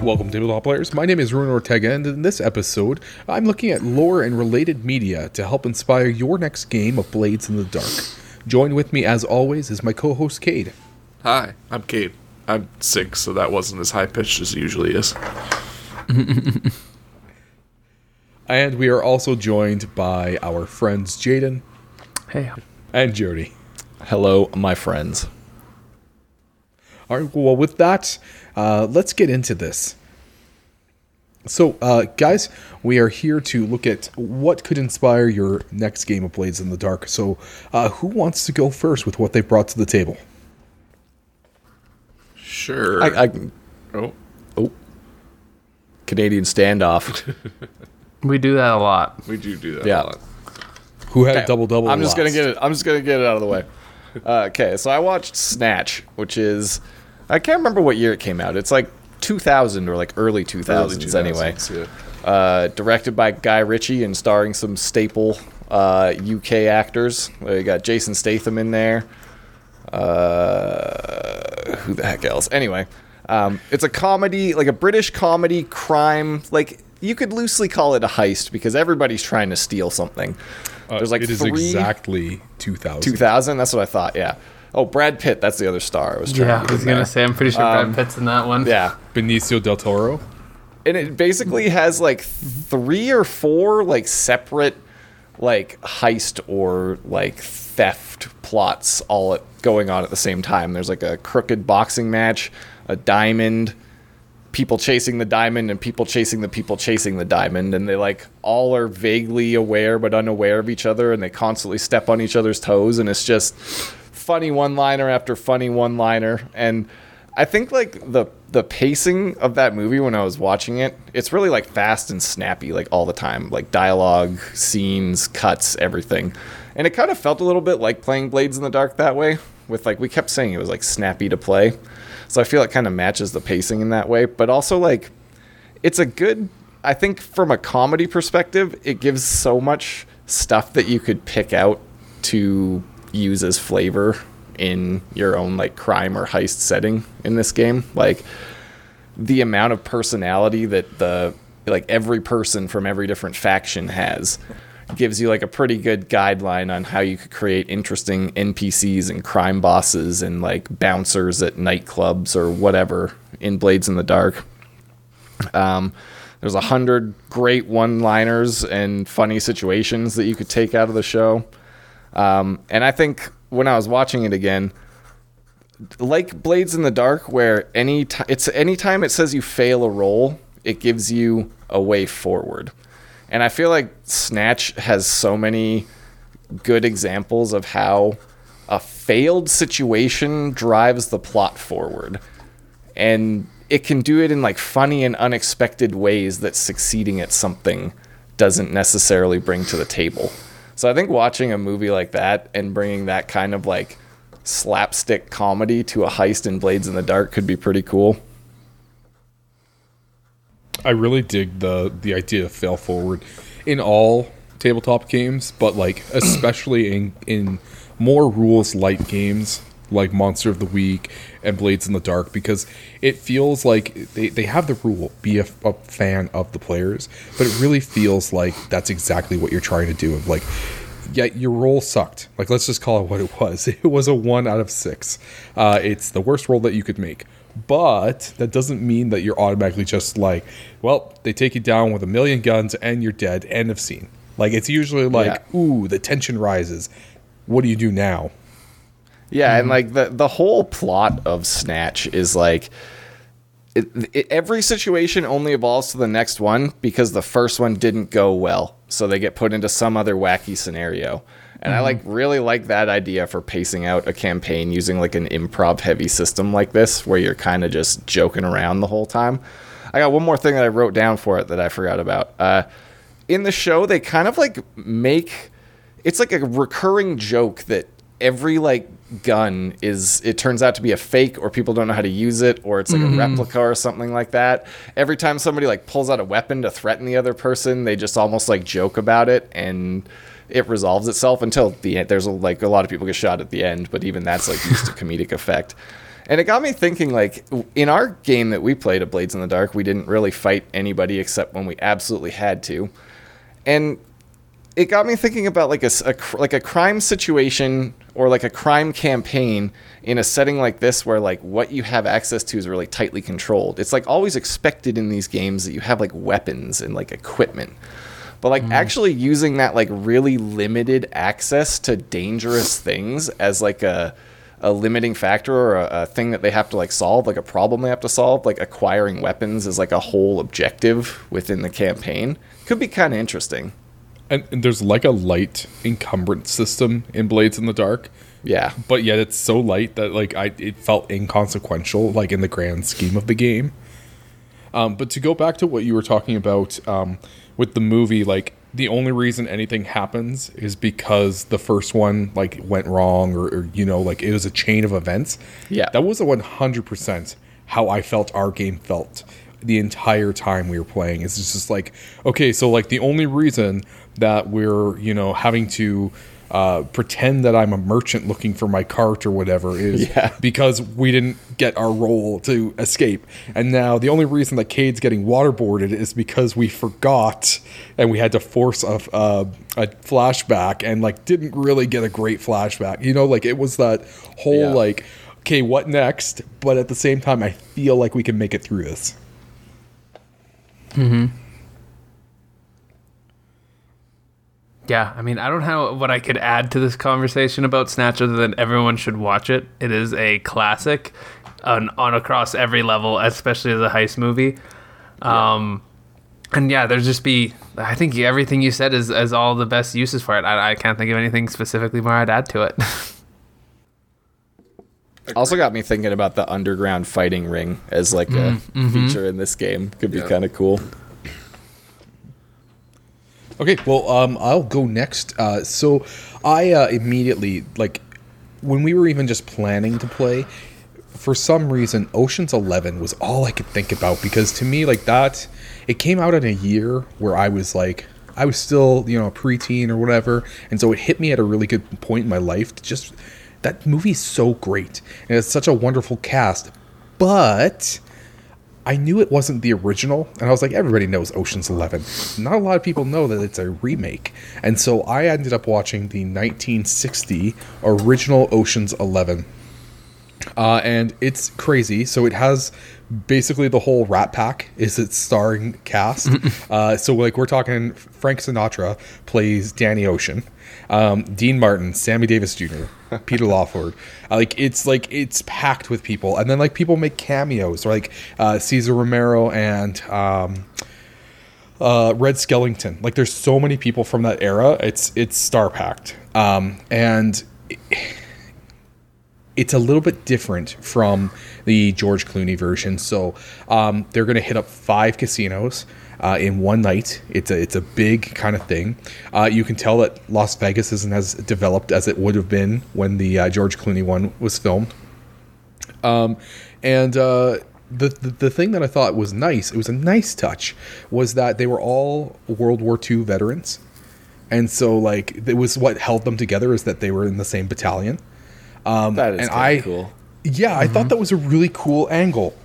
Welcome to Tabletop Players. My name is Rune Ortega, and in this episode, I'm looking at lore and related media to help inspire your next game of Blades in the Dark. Join with me, as always, is my co-host, Cade. Hi, I'm Cade. I'm sick, so that wasn't as high-pitched as it usually is. And we are also joined by our friends, Jaden. Hey. And Jody. Hello, my friends. All right, well, with that, let's get into this. So, guys, we are here to look at what could inspire your next game of Blades in the Dark. So, who wants to go first with what they brought to the table? Sure. Oh. Canadian standoff. We do that a lot. We do that a lot. Who had a double-double? I'm just gonna get it out of the way. Okay, so I watched Snatch, which is, I can't remember what year it came out. It's like 2000 or like early 2000s anyway. Yeah. Directed by Guy Ritchie and starring some staple UK actors. You got Jason Statham in there. Who the heck else? Anyway, it's a comedy, like a British comedy crime. Like you could loosely call it a heist because everybody's trying to steal something. There's like it is exactly 2000. 2000? That's what I thought, yeah. Oh, Brad Pitt. That's the other star I was trying to get. Yeah, I was going to say, I'm pretty sure Brad Pitt's in that one. Yeah. Benicio Del Toro. And it basically has like three or four like separate like heist or like theft plots all going on at the same time. There's like a crooked boxing match, a diamond, people chasing the diamond, and people chasing the diamond, and they like all are vaguely aware but unaware of each other, and they constantly step on each other's toes, and it's just funny one-liner after funny one-liner. And I think like the pacing of that movie when I was watching it, it's really like fast and snappy like all the time, like dialogue, scenes, cuts, everything. And it kind of felt a little bit like playing Blades in the Dark that way, with like we kept saying it was like snappy to play. So I feel it kind of matches the pacing in that way. But also, like, it's a good... I think from a comedy perspective, it gives so much stuff that you could pick out to use as flavor in your own, like, crime or heist setting in this game. Like, the amount of personality that every person from every different faction has gives you, like, a pretty good guideline on how you could create interesting NPCs and crime bosses and, like, bouncers at nightclubs or whatever in Blades in the Dark. There's 100 great one-liners and funny situations that you could take out of the show. And I think when I was watching it again, like Blades in the Dark, where anytime it says you fail a roll, it gives you a way forward. And I feel like Snatch has so many good examples of how a failed situation drives the plot forward. And it can do it in like funny and unexpected ways that succeeding at something doesn't necessarily bring to the table. So I think watching a movie like that and bringing that kind of like slapstick comedy to a heist in Blades in the Dark could be pretty cool. I really dig the idea of fail forward in all tabletop games, but like especially in more rules light games like Monster of the Week and Blades in the Dark, because it feels like they have the rule, be a fan of the players, but it really feels like that's exactly what you're trying to do. Of like, yeah, your roll sucked. Like, let's just call it what it was. It was a 1 out of 6. It's the worst roll that you could make. But that doesn't mean that you're automatically just like, well, they take you down with a million guns and you're dead. End of scene. Like, it's usually like, ooh, the tension rises. What do you do now? Yeah, and like the whole plot of Snatch is like, every situation only evolves to the next one because the first one didn't go well. So they get put into some other wacky scenario. And I like really like that idea for pacing out a campaign using like an improv heavy system like this, where you're kind of just joking around the whole time. I got one more thing that I wrote down for it that I forgot about. in the show, they kind of like make, it's like a recurring joke that every like gun is, it turns out to be a fake, or people don't know how to use it, or it's like a replica or something like that. Every time somebody like pulls out a weapon to threaten the other person, they just almost like joke about it, and it resolves itself until the end. There's like a lot of people get shot at the end, but even that's like used to comedic effect. And it got me thinking, like, in our game that we played at Blades in the Dark, we didn't really fight anybody except when we absolutely had to. And it got me thinking about, like, a crime situation or, like, a crime campaign in a setting like this where, like, what you have access to is really tightly controlled. It's, like, always expected in these games that you have, like, weapons and, like, equipment. But, like, actually using that, like, really limited access to dangerous things as, like, a limiting factor or a thing that they have to like solve, like a problem they have to solve, like acquiring weapons is like a whole objective within the campaign, could be kind of interesting. And there's like a light encumbrance system in Blades in the Dark. Yeah. But yet it's so light that like it felt inconsequential, like in the grand scheme of the game. But to go back to what you were talking about with the movie, like, the only reason anything happens is because the first one like went wrong or you know, like it was a chain of events. Yeah. That was 100% how I felt our game felt the entire time we were playing. It's just like, okay, so like the only reason that we're, you know, having to pretend that I'm a merchant looking for my cart or whatever is because we didn't get our role to escape. And now the only reason that Cade's getting waterboarded is because we forgot and we had to force a flashback and like didn't really get a great flashback. You know, like it was that whole like, okay, what next? But at the same time, I feel like we can make it through this. Mm-hmm. Yeah, I mean, I don't know what I could add to this conversation about Snatch other than everyone should watch it. It is a classic on across every level, especially as a heist movie. And yeah, there's just be, I think everything you said is all the best uses for it. I can't think of anything specifically more I'd add to it. Also got me thinking about the underground fighting ring as like a feature in this game. Could be kind of cool. Okay, well, I'll go next. So I immediately, like, when we were even just planning to play, for some reason, Ocean's 11 was all I could think about. Because to me, like, that, it came out in a year where I was, like, I was still, you know, a preteen or whatever. And so it hit me at a really good point in my life. Just, that movie's so great. And it's such a wonderful cast. But I knew it wasn't the original, and I was like, everybody knows Ocean's 11. Not a lot of people know that it's a remake. And so I ended up watching the 1960 original Ocean's 11. And it's crazy. So it has basically the whole Rat Pack is its starring cast. So like we're talking Frank Sinatra plays Danny Ocean, Dean Martin, Sammy Davis Jr., Peter Lawford. It's packed with people. And then like people make cameos like Cesar Romero and Red Skellington. Like there's so many people from that era. It's star packed. It's a little bit different from the George Clooney version. So they're going to hit up 5 casinos in one night. It's a big kind of thing. You can tell that Las Vegas isn't as developed as it would have been when the George Clooney one was filmed. The thing that I thought was nice, it was a nice touch, was that they were all World War II veterans. And so like it was what held them together is that they were in the same battalion. That is kind of cool. Yeah, I thought that was a really cool angle.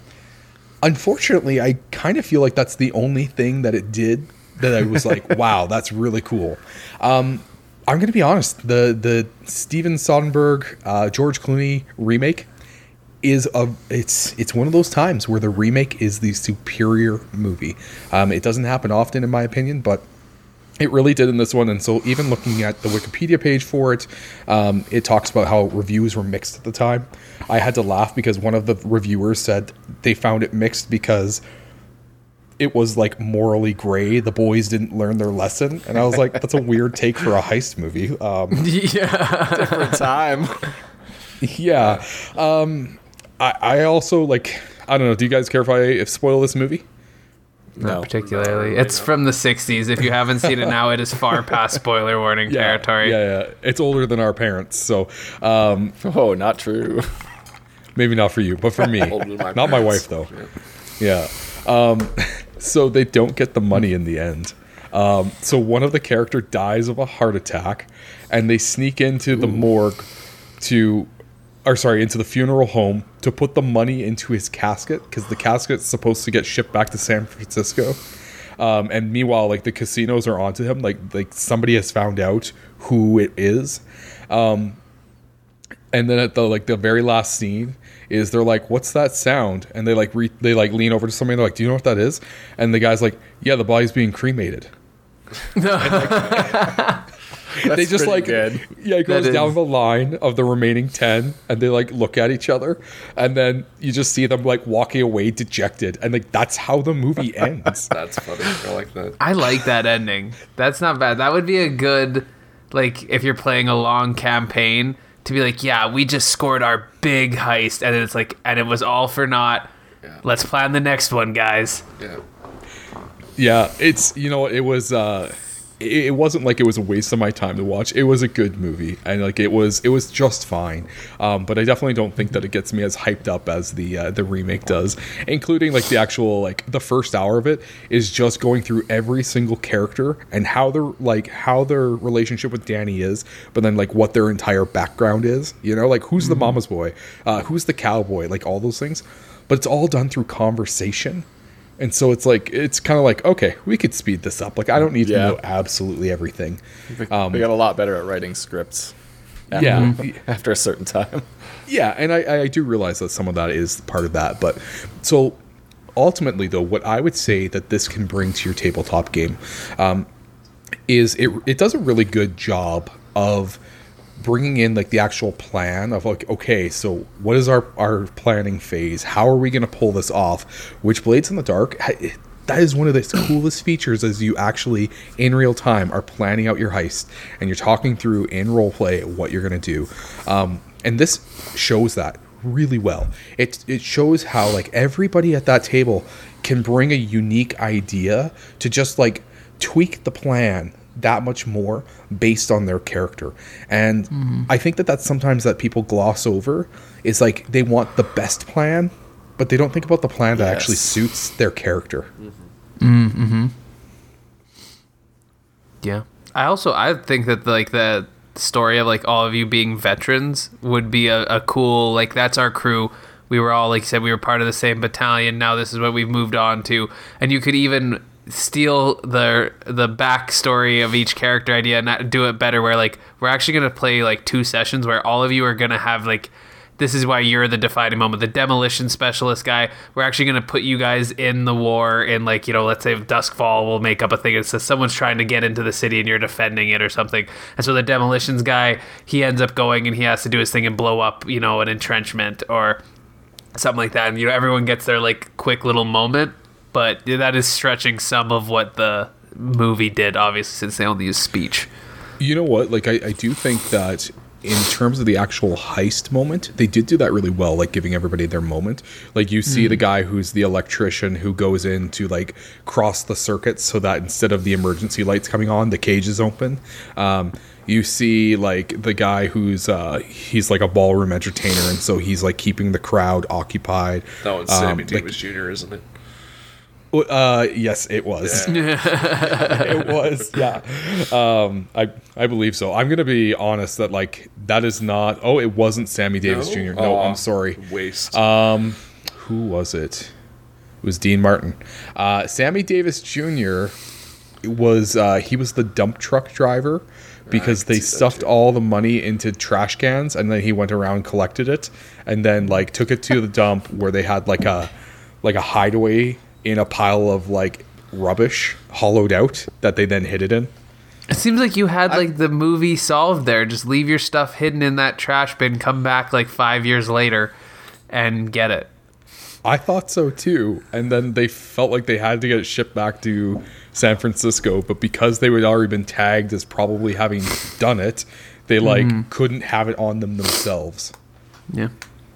Unfortunately, I kind of feel like that's the only thing that it did that I was like, wow, that's really cool. I'm going to be honest. The Steven Soderbergh, George Clooney remake is it's one of those times where the remake is the superior movie. It doesn't happen often, in my opinion, but it really did in this one. And so even looking at the Wikipedia page for it, it talks about how reviews were mixed at the time. I had to laugh because one of the reviewers said they found it mixed because it was like morally gray. The boys didn't learn their lesson. And I was like, that's a weird take for a heist movie. Different time. Yeah. I also like, I don't know. Do you guys care if I spoil this movie? Not particularly. It's from the 60s. If you haven't seen it now, it is far past spoiler warning territory. Yeah, it's older than our parents. So, oh, not true. Maybe not for you, but for me. Not my wife, though. Yeah. So they don't get the money in the end. So one of the character dies of a heart attack, and they sneak into the morgue into the funeral home to put the money into his casket, because the casket's supposed to get shipped back to San Francisco. And meanwhile, like, the casinos are onto him. Like somebody has found out who it is. And then at the very last scene is they're like, "What's that sound?" And they like lean over to somebody and they're like, "Do you know what that is?" And the guy's like, "Yeah, the body's being cremated." They just it goes down the line of the remaining 10, and they look at each other, and then you just see them walking away dejected, and that's how the movie ends. That's funny. I like that. I like that ending. That's not bad. That would be a good, if you're playing a long campaign, to be we just scored our big heist, and it's and it was all for naught. Yeah. Let's plan the next one, guys. Yeah. Yeah, it's it was. It wasn't it was a waste of my time to watch. It was a good movie, and it was just fine. But I definitely don't think that it gets me as hyped up as the remake does. Including the actual the first hour of it is just going through every single character and how their relationship with Danny is, but then what their entire background is. Who's the mama's boy, who's the cowboy, all those things. But it's all done through conversation. And so it's kind of okay, we could speed this up. I don't need to know absolutely everything. They got a lot better at writing scripts. After a certain time. Yeah, and I do realize that some of that is part of that. But so ultimately, though, what I would say that this can bring to your tabletop game is it does a really good job of bringing in the actual plan of okay, so what is our planning phase? How are we going to pull this off? Which Blades in the Dark, that is one of the coolest features, as you actually in real time are planning out your heist and you're talking through in roleplay what you're going to do. And this shows that really well. It shows how everybody at that table can bring a unique idea to just tweak the plan that much more based on their character. And I think that's sometimes that people gloss over, is they want the best plan, but they don't think about the plan that actually suits their character. Yeah. I think that the story of all of you being veterans would be a cool, that's our crew. We were all, you said, we were part of the same battalion. Now this is what we've moved on to. And you could even steal the backstory of each character idea and do it better, where we're actually going to play 2 sessions where all of you are going to have this is why you're the defining moment, the demolition specialist guy. We're actually going to put you guys in the war, and let's say Duskfall, will make up a thing. It says someone's trying to get into the city and you're defending it or something. And so the demolitions guy, he ends up going and he has to do his thing and blow up an entrenchment or something like that, and everyone gets their quick little moment. But that is stretching some of what the movie did, obviously, since they only use speech. You know what? I do think that in terms of the actual heist moment, they did do that really well, giving everybody their moment. You see the guy who's the electrician who goes in to, cross the circuit so that instead of the emergency lights coming on, the cage is open. You see, the guy who's he's a ballroom entertainer, and so he's, keeping the crowd occupied. That one's Sammy Davis Jr., isn't it? Yes, it was. Yeah. It was. Yeah. I believe so. I'm going to be honest that that is not, it wasn't Sammy Davis Jr. No, I'm sorry. Waste. Who was it? It was Dean Martin. Sammy Davis Jr. He was the dump truck driver, because they stuffed all the money into trash cans, and then he went around, collected it, and then took it to the dump where they had a hideaway in a pile of rubbish hollowed out that they then hid it in. It seems like you had the movie solved there. Just leave your stuff hidden in that trash bin, come back 5 years later and get it. I thought so too. And then they felt like they had to get it shipped back to San Francisco, but because they had already been tagged as probably having done it, they couldn't have it on them themselves. Yeah.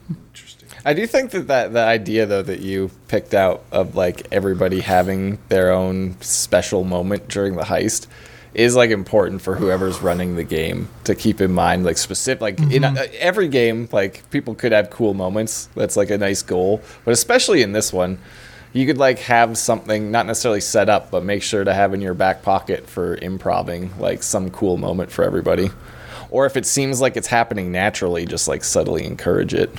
Interesting. I do think that the idea, though, that you picked out of, like, everybody having their own special moment during the heist is, like, important for whoever's running the game to keep in mind, like, specific, like, mm-hmm. in every game, like, people could have cool moments. That's, like, a nice goal. But especially in this one, you could, like, have something not necessarily set up, but make sure to have in your back pocket for improvising, like, some cool moment for everybody. Or if it seems like it's happening naturally, just, like, subtly encourage it.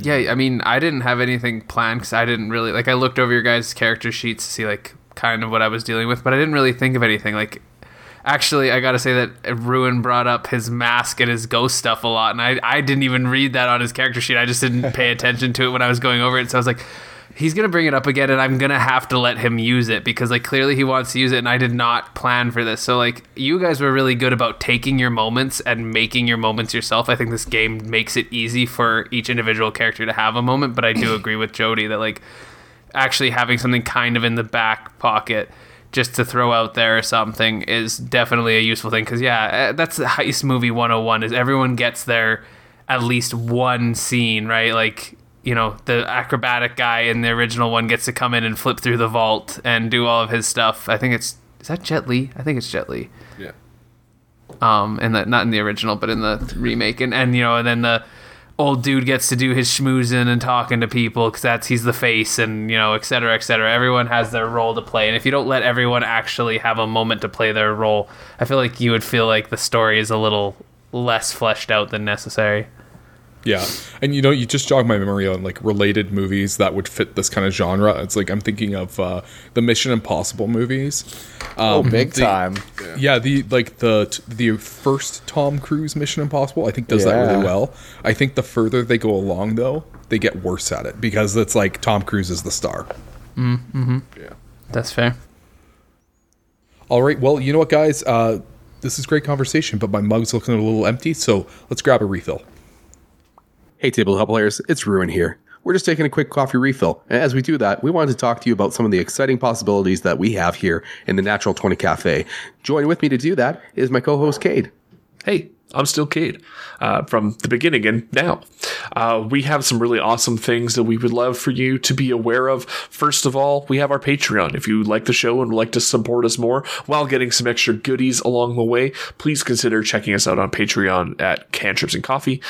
Yeah, I mean, I didn't have anything planned because I didn't really... Like, I looked over your guys' character sheets to see, like, kind of what I was dealing with, but I didn't really think of anything. Like, actually, I gotta say that Ruin brought up his mask and his ghost stuff a lot, and I didn't even read that on his character sheet. I just didn't pay attention to it when I was going over it, so I was like... He's going to bring it up again, and I'm going to have to let him use it because, like, clearly he wants to use it, and I did not plan for this. So, like, you guys were really good about taking your moments and making your moments yourself. I think this game makes it easy for each individual character to have a moment, but I do agree with Jody that, like, actually having something kind of in the back pocket just to throw out there or something is definitely a useful thing because, yeah, that's the heist movie 101 is everyone gets their at least one scene, right? Like... You know, the acrobatic guy in the original one gets to come in and flip through the vault and do all of his stuff. I think it's... Is that Jet Li? I think it's Jet Li. Yeah. And that not in the original, but in the remake. And you know, and then the old dude gets to do his schmoozing and talking to people because he's the face and, you know, et cetera, et cetera. Everyone has their role to play. And if you don't let everyone actually have a moment to play their role, I feel like you would feel like the story is a little less fleshed out than necessary. Yeah, and you know, you just jog my memory on like related movies that would fit this kind of genre. It's like I'm thinking of the Mission Impossible movies. Big time! Yeah, the first Tom Cruise Mission Impossible I think does that really well. I think the further they go along, though, they get worse at it because it's like Tom Cruise is the star. Mm-hmm. Yeah, that's fair. All right, well, you know what, guys, this is great conversation, but my mug's looking a little empty, so let's grab a refill. Hey, Tabletop Players, it's Ruin here. We're just taking a quick coffee refill, and as we do that, we wanted to talk to you about some of the exciting possibilities that we have here in the Natural 20 Café. Join with me to do that is my co-host, Cade. Hey, I'm still Cade from the beginning and now. We have some really awesome things that we would love for you to be aware of. First of all, we have our Patreon. If you like the show and would like to support us more while getting some extra goodies along the way, please consider checking us out on Patreon at Cantrips and Coffee.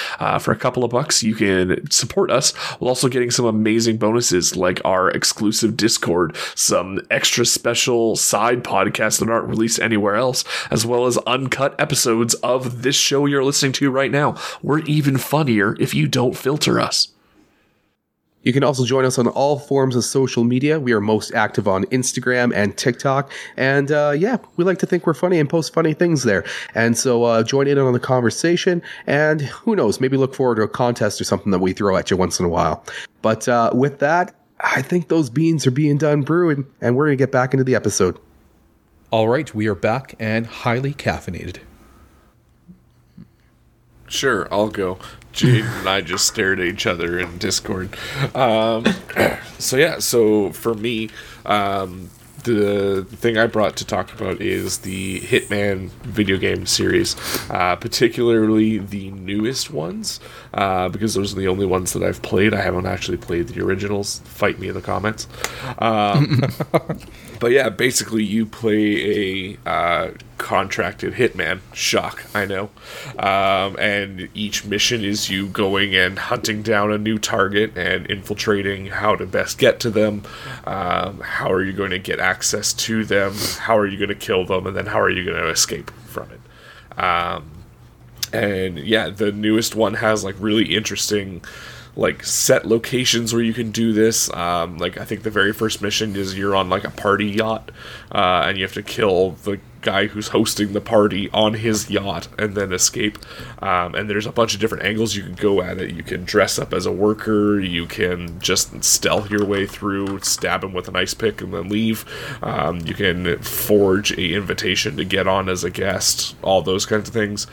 For a couple of bucks, you can support us while also getting some amazing bonuses like our exclusive Discord, some extra special side podcasts that aren't released anywhere else, as well as uncut episodes of this show you're listening to right now. We're even funnier if you don't filter us. You can also join us on all forms of social media. We are most active on Instagram and TikTok, and we like to think we're funny and post funny things there, and so join in on the conversation, and who knows, maybe look forward to a contest or something that we throw at you once in a while. But with that, I think those beans are being done brewing, and we're gonna get back into the episode. All right, we are back and highly caffeinated. Sure, I'll go. Jaden and I just stared at each other in Discord. So for me, the thing I brought to talk about is the Hitman video game series, particularly the newest ones, because those are the only ones that I've played. I haven't actually played the originals. Fight me in the comments. But yeah, basically you play a contracted hitman. Shock, I know. And each mission is you going and hunting down a new target and infiltrating how to best get to them, how are you going to get access to them, how are you going to kill them, and then how are you going to escape from it. And yeah, the newest one has like really interesting... like set locations where you can do this. Like I think the very first mission is you're on like a party yacht, and you have to kill the guy who's hosting the party on his yacht and then escape. And there's a bunch of different angles you can go at it. You can dress up as a worker. You can just stealth your way through, stab him with an ice pick and then leave. You can forge a invitation to get on as a guest. All those kinds of things.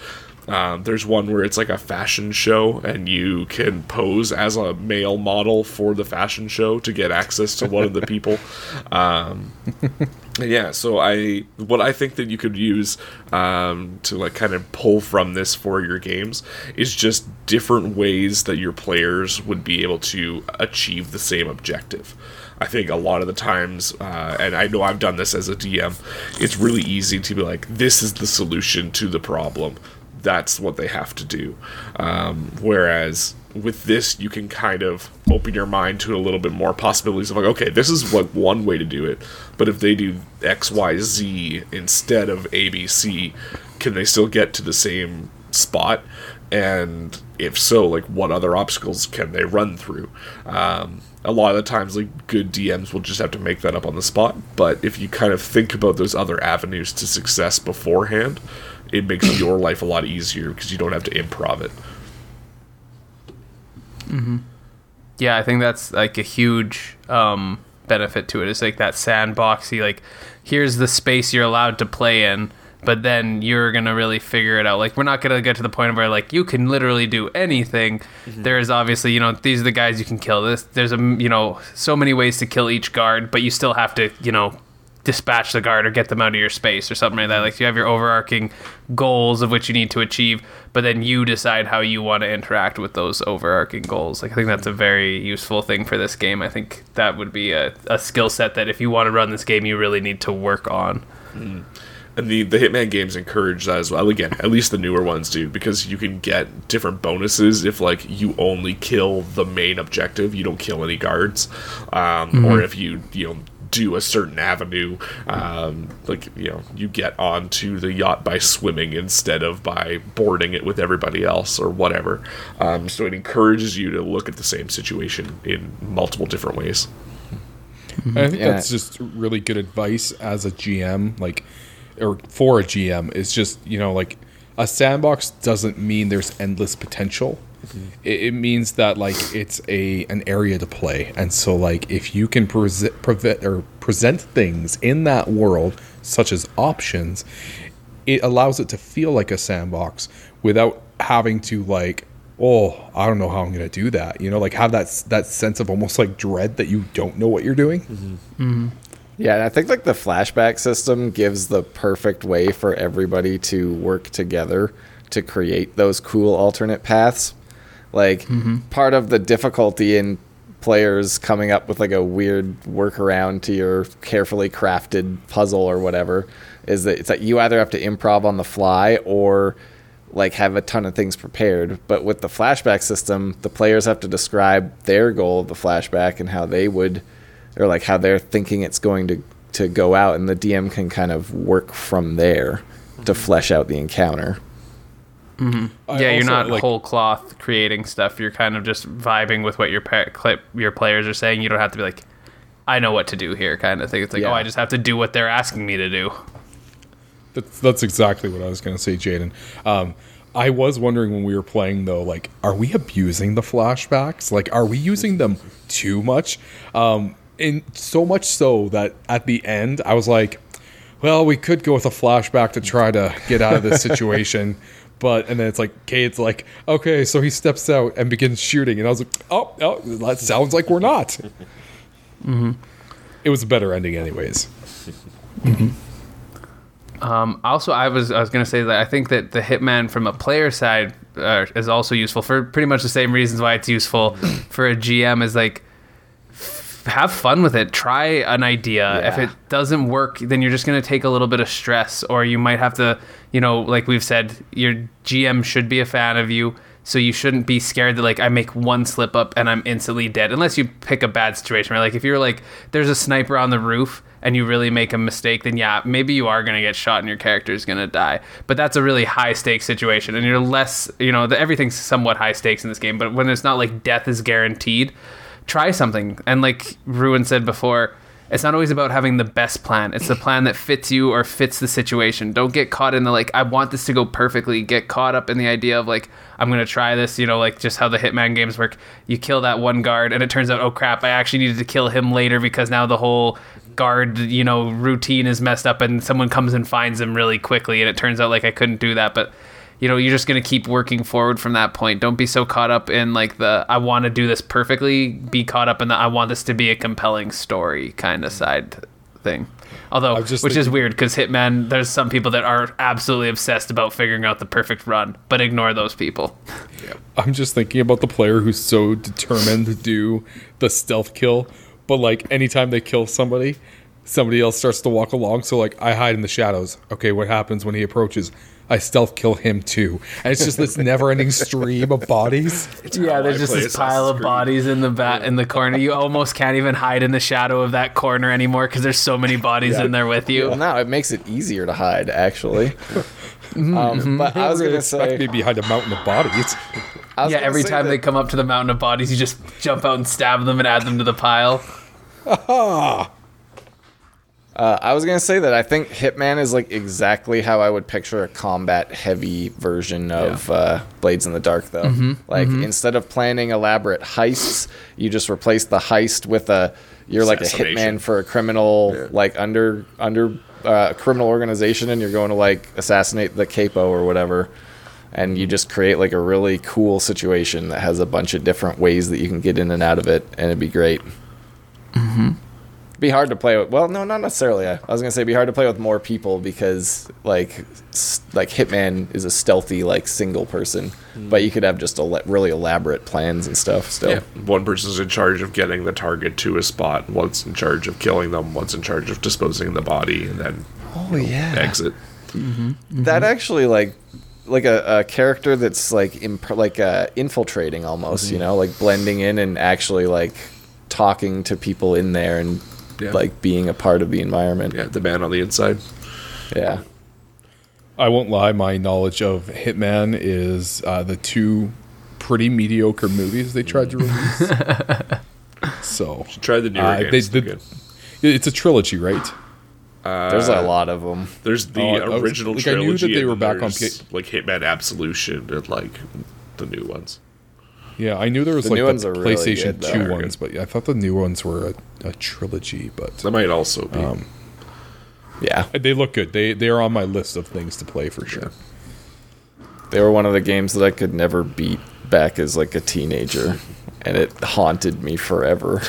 There's one where it's like a fashion show and you can pose as a male model for the fashion show to get access to one of the people. Yeah, so what I think that you could use to like kind of pull from this for your games is just different ways that your players would be able to achieve the same objective. I think a lot of the times, and I know I've done this as a DM, it's really easy to be like, this is the solution to the problem. That's what they have to do. Whereas with this, you can kind of open your mind to a little bit more possibilities of like, okay, this is like one way to do it, but if they do X, Y, Z instead of A, B, C, can they still get to the same spot? And if so, like, what other obstacles can they run through? A lot of the times, like, good DMs will just have to make that up on the spot, but if you kind of think about those other avenues to success beforehand, it makes your life a lot easier because you don't have to improv it. Mm-hmm. Yeah, I think that's like a huge benefit to it. It's like that sandboxy, like, here's the space you're allowed to play in, but then you're going to really figure it out. Like, we're not going to get to the point where, like, you can literally do anything. Mm-hmm. There's obviously, you know, these are the guys you can kill. There's, you know, so many ways to kill each guard, but you still have to, you know, dispatch the guard or get them out of your space or something like that. Like, you have your overarching goals of what you need to achieve, but then you decide how you want to interact with those overarching goals. Like, I think that's a very useful thing for this game. I think that would be a skill set that if you want to run this game, you really need to work on. Mm. And the Hitman games encourage that as well. Again, at least the newer ones do, because you can get different bonuses if, like, you only kill the main objective, you don't kill any guards, mm-hmm. or if you know, do a certain avenue, like, you know, you get onto the yacht by swimming instead of by boarding it with everybody else or whatever. So it encourages you to look at the same situation in multiple different ways. Mm-hmm. I think that's just really good advice as a GM, like, or for a GM. It's just, you know, like, a sandbox doesn't mean there's endless potential. Mm-hmm. It means that, like, it's an area to play, and so, like, if you can present things in that world, such as options, it allows it to feel like a sandbox without having to, like, oh, I don't know how I'm going to do that. You know, like, have that sense of almost like dread that you don't know what you're doing. Mm-hmm. Mm-hmm. Yeah, and I think, like, the flashback system gives the perfect way for everybody to work together to create those cool alternate paths. Like, mm-hmm. part of the difficulty in players coming up with, like, a weird workaround to your carefully crafted puzzle or whatever is that it's that you either have to improv on the fly or, like, have a ton of things prepared. But with the flashback system, the players have to describe their goal of the flashback and how they would, or, like, how they're thinking it's going to go out, and the DM can kind of work from there to flesh out the encounter. Mm-hmm. Yeah, you're not, like, whole cloth creating stuff. You're kind of just vibing with what your players are saying. You don't have to be like, I know what to do here kind of thing. It's like, yeah. Oh, I just have to do what they're asking me to do. That's exactly what I was going to say, Jaden. I was wondering when we were playing, though, like, are we abusing the flashbacks? Like, are we using them too much? And so much so that at the end, I was like, well, we could go with a flashback to try to get out of this situation. And then it's like, Cade's like, okay, so he steps out and begins shooting. And I was like, oh that sounds like we're not. Mm-hmm. It was a better ending anyways. Mm-hmm. Also, I was going to say that I think that the Hitman from a player side is also useful for pretty much the same reasons why it's useful for a GM is like, have fun with it. Try an idea. Yeah. If it doesn't work, then you're just going to take a little bit of stress, or you might have to, you know, like we've said, your GM should be a fan of you. So you shouldn't be scared that, like, I make one slip up and I'm instantly dead, unless you pick a bad situation, right? Like, if you're like, there's a sniper on the roof and you really make a mistake, then yeah, maybe you are going to get shot and your character is going to die. But that's a really high stakes situation, and you're less, you know, everything's somewhat high stakes in this game, but when it's not like death is guaranteed, try something. And like Ruin said before, it's not always about having the best plan. It's the plan that fits you or fits the situation. Don't get caught in the, like, I want this to go perfectly. Get caught up in the idea of, like, I'm going to try this, you know, like just how the Hitman games work. You kill that one guard and it turns out, oh crap, I actually needed to kill him later because now the whole guard, you know, routine is messed up and someone comes and finds him really quickly. And it turns out, like, I couldn't do that. But, you know, you're just going to keep working forward from that point. Don't be so caught up in, like, the I want to do this perfectly. Be caught up in the I want this to be a compelling story kind of side thing. Although, which is weird because Hitman, there's some people that are absolutely obsessed about figuring out the perfect run, but ignore those people. Yeah. I'm just thinking about the player who's so determined to do the stealth kill, but like anytime they kill somebody, somebody else starts to walk along. So like I hide in the shadows. Okay, what happens when he approaches? I stealth kill him too. And it's just this never-ending stream of bodies. Yeah, there's just this pile of bodies in the corner. You almost can't even hide in the shadow of that corner anymore because there's so many bodies in there with you. Well, no, it makes it easier to hide, actually. But I was going to say... be behind a mountain of bodies. Yeah, every time they come up to the mountain of bodies, you just jump out and stab them and add them to the pile. Aha! I was going to say that I think Hitman is like exactly how I would picture a combat-heavy version of Blades in the Dark, though. Instead of planning elaborate heists, you just replace the heist with a... You're like a hitman for a criminal, like under criminal organization, and you're going to like assassinate the capo or whatever. And you just create like a really cool situation that has a bunch of different ways that you can get in and out of it, and it'd be great. Mm-hmm. Be hard to play with. Well, no, not necessarily. I was gonna say it'd be hard to play with more people because like Hitman is a stealthy like single person, but you could have just really elaborate plans and stuff. Still, one person's in charge of getting the target to a spot, one's in charge of killing them, one's in charge of disposing of the body, and then exit. That actually like a character that's like infiltrating almost, you know, like blending in and actually like talking to people in there and like being a part of the environment. Yeah, the man on the inside. Yeah. I won't lie, my knowledge of Hitman is the two pretty mediocre movies they tried to release. So try the newer games. It's a trilogy, right? There's a lot of them. There's the original trilogy. I knew that they were back on like Hitman Absolution and like the new ones. Yeah, I knew there was the like the PlayStation 2 really ones, but I thought the new ones were a trilogy. But they might also be. Yeah, they look good. They are on my list of things to play for sure. They were one of the games that I could never beat back as like a teenager, and it haunted me forever.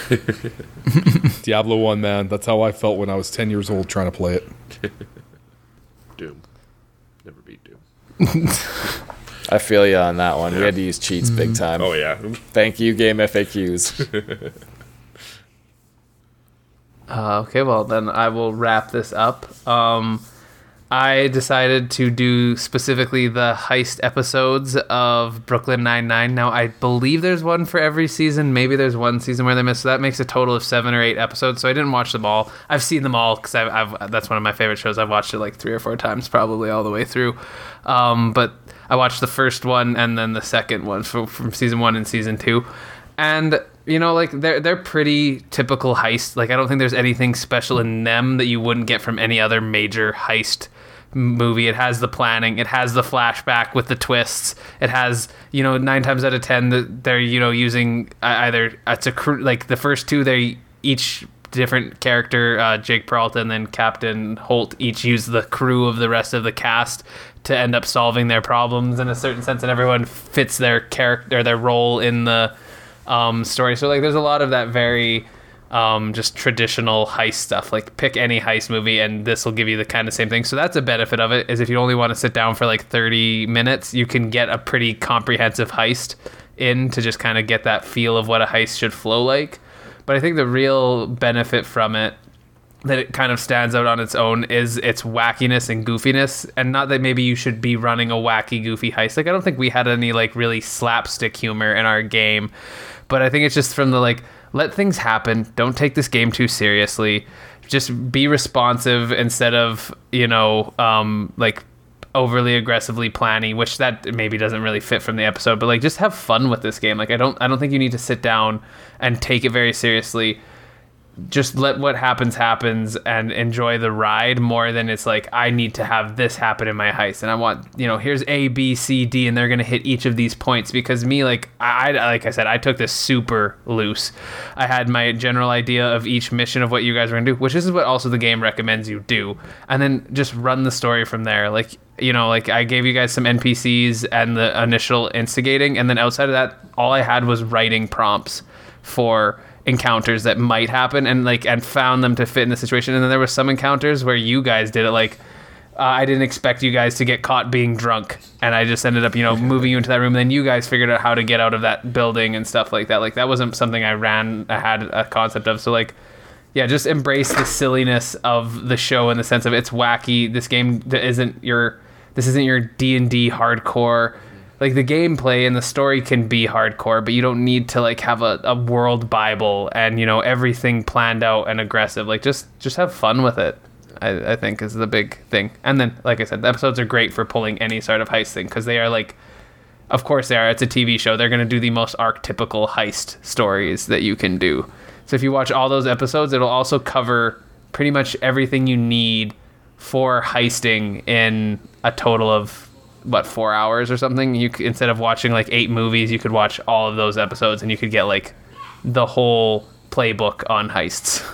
Diablo 1, man, that's how I felt when I was 10 years old trying to play it. Doom, never beat Doom. I feel you on that one. Yeah. We had to use cheats big time. Oh, yeah. Thank you, Game FAQs. Okay, well, then I will wrap this up. I decided to do specifically the heist episodes of Brooklyn Nine-Nine. Now, I believe there's one for every season. Maybe there's one season where they missed. So that makes a total of 7 or 8 episodes. So I didn't watch them all. I've seen them all because that's one of my favorite shows. I've watched it like 3 or 4 times probably all the way through. But... I watched the first one and then the second one from season 1 and season 2. And, you know, like, they're pretty typical heist. Like, I don't think there's anything special in them that you wouldn't get from any other major heist movie. It has the planning. It has the flashback with the twists. It has, you know, 9 times out of 10 that they're, you know, using either... It's a like, the first two, they each... different character, Jake Peralta and then Captain Holt, each use the crew of the rest of the cast to end up solving their problems in a certain sense, and everyone fits their character, their role in the story. So like there's a lot of that very just traditional heist stuff. Like pick any heist movie and this will give you the kind of same thing. So that's a benefit of it, is if you only want to sit down for like 30 minutes, you can get a pretty comprehensive heist in to just kind of get that feel of what a heist should flow like. But I think the real benefit from it, that it kind of stands out on its own, is its wackiness and goofiness. And not that maybe you should be running a wacky, goofy heist. Like, I don't think we had any, like, really slapstick humor in our game. But I think it's just from the, like, let things happen. Don't take this game too seriously. Just be responsive instead of, you know, like... overly aggressively planning, which that maybe doesn't really fit from the episode, but like just have fun with this game. Like I don't think you need to sit down and take it very seriously. Just let what happens and enjoy the ride more than it's like I need to have this happen in my heist and I want, you know, here's A, B, C, D and they're gonna hit each of these points. Because me, like I like I said, I took this super loose. I had my general idea of each mission of what you guys were gonna do, which is what also the game recommends you do, and then just run the story from there. Like, you know, like I gave you guys some NPCs and the initial instigating, and then outside of that, all I had was writing prompts for encounters that might happen and like and found them to fit in the situation. And then there were some encounters where you guys did it like I didn't expect you guys to get caught being drunk, and I just ended up, you know, moving you into that room. And then you guys figured out how to get out of that building and stuff like that. Like that wasn't something I had a concept of. So like, yeah, just embrace the silliness of the show in the sense of it's wacky. This game isn't your D&D hardcore. Like the gameplay and the story can be hardcore, but you don't need to like have a world Bible and, you know, everything planned out and aggressive. Like just have fun with it. I think is the big thing. And then, like I said, the episodes are great for pulling any sort of heist thing because they are like, of course they are. It's a TV show. They're going to do the most archetypical heist stories that you can do. So if you watch all those episodes, it'll also cover pretty much everything you need for heisting in a total of, what, 4 hours or something? You instead of watching like 8 movies, you could watch all of those episodes and you could get like the whole playbook on heists.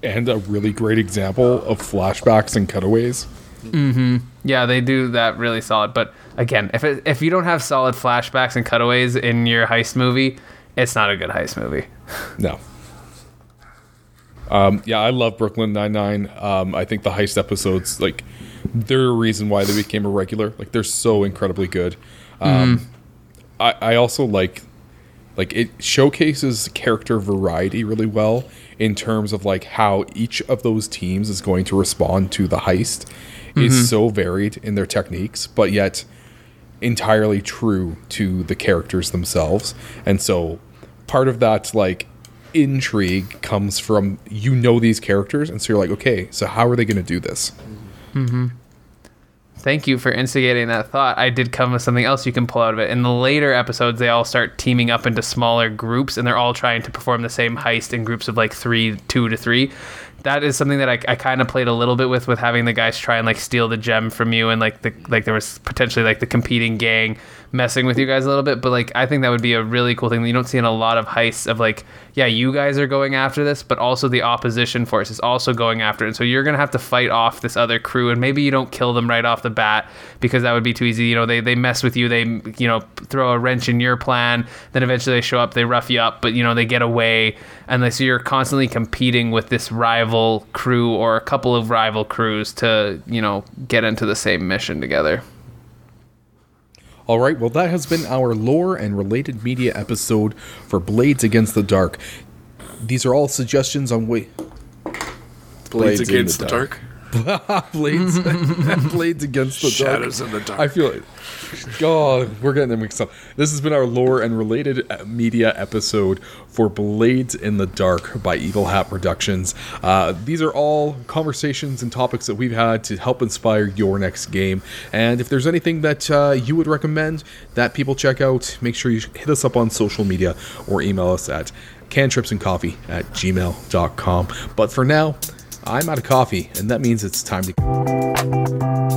And a really great example of flashbacks and cutaways. Mm-hmm. Yeah, they do that really solid. But again, if you don't have solid flashbacks and cutaways in your heist movie, it's not a good heist movie. No. Yeah, I love Brooklyn Nine-Nine. I think the heist episodes, like, they're a reason why they became a regular. Like, they're so incredibly good. I also like it showcases character variety really well in terms of like how each of those teams is going to respond to the heist. Mm-hmm. Is so varied in their techniques, but yet entirely true to the characters themselves. And so part of that like intrigue comes from, you know, these characters. And so you're like, okay, so how are they going to do this? Mm-hmm. Thank you for instigating that thought. I did come with something else you can pull out of it. In the later episodes, they all start teaming up into smaller groups, and they're all trying to perform the same heist in groups of like 2 to 3. That is something that I kind of played a little bit with having the guys try and like steal the gem from you, and like there was potentially like the competing gang messing with you guys a little bit. But like I think that would be a really cool thing that you don't see in a lot of heists of like, yeah, you guys are going after this, but also the opposition force is also going after it. And so you're going to have to fight off this other crew, and maybe you don't kill them right off the bat because that would be too easy. You know, they mess with you. They, you know, throw a wrench in your plan. Then eventually they show up, they rough you up, but you know, they get away. And so you're constantly competing with this rival crew or a couple of rival crews to, you know, get into the same mission together. All right, well, that has been our lore and related media episode for Blades Against the Dark. These are all suggestions on Blades Against the Dark. Blades Against the Dark. Shadows in the Dark. I feel it. God, we're getting them mixed up. This has been our lore and related media episode for Blades in the Dark by Evil Hat Productions. These are all conversations and topics that we've had to help inspire your next game. And if there's anything that you would recommend that people check out, make sure you hit us up on social media or email us at cantripsandcoffee@gmail.com. But for now, I'm out of coffee, and that means it's time to...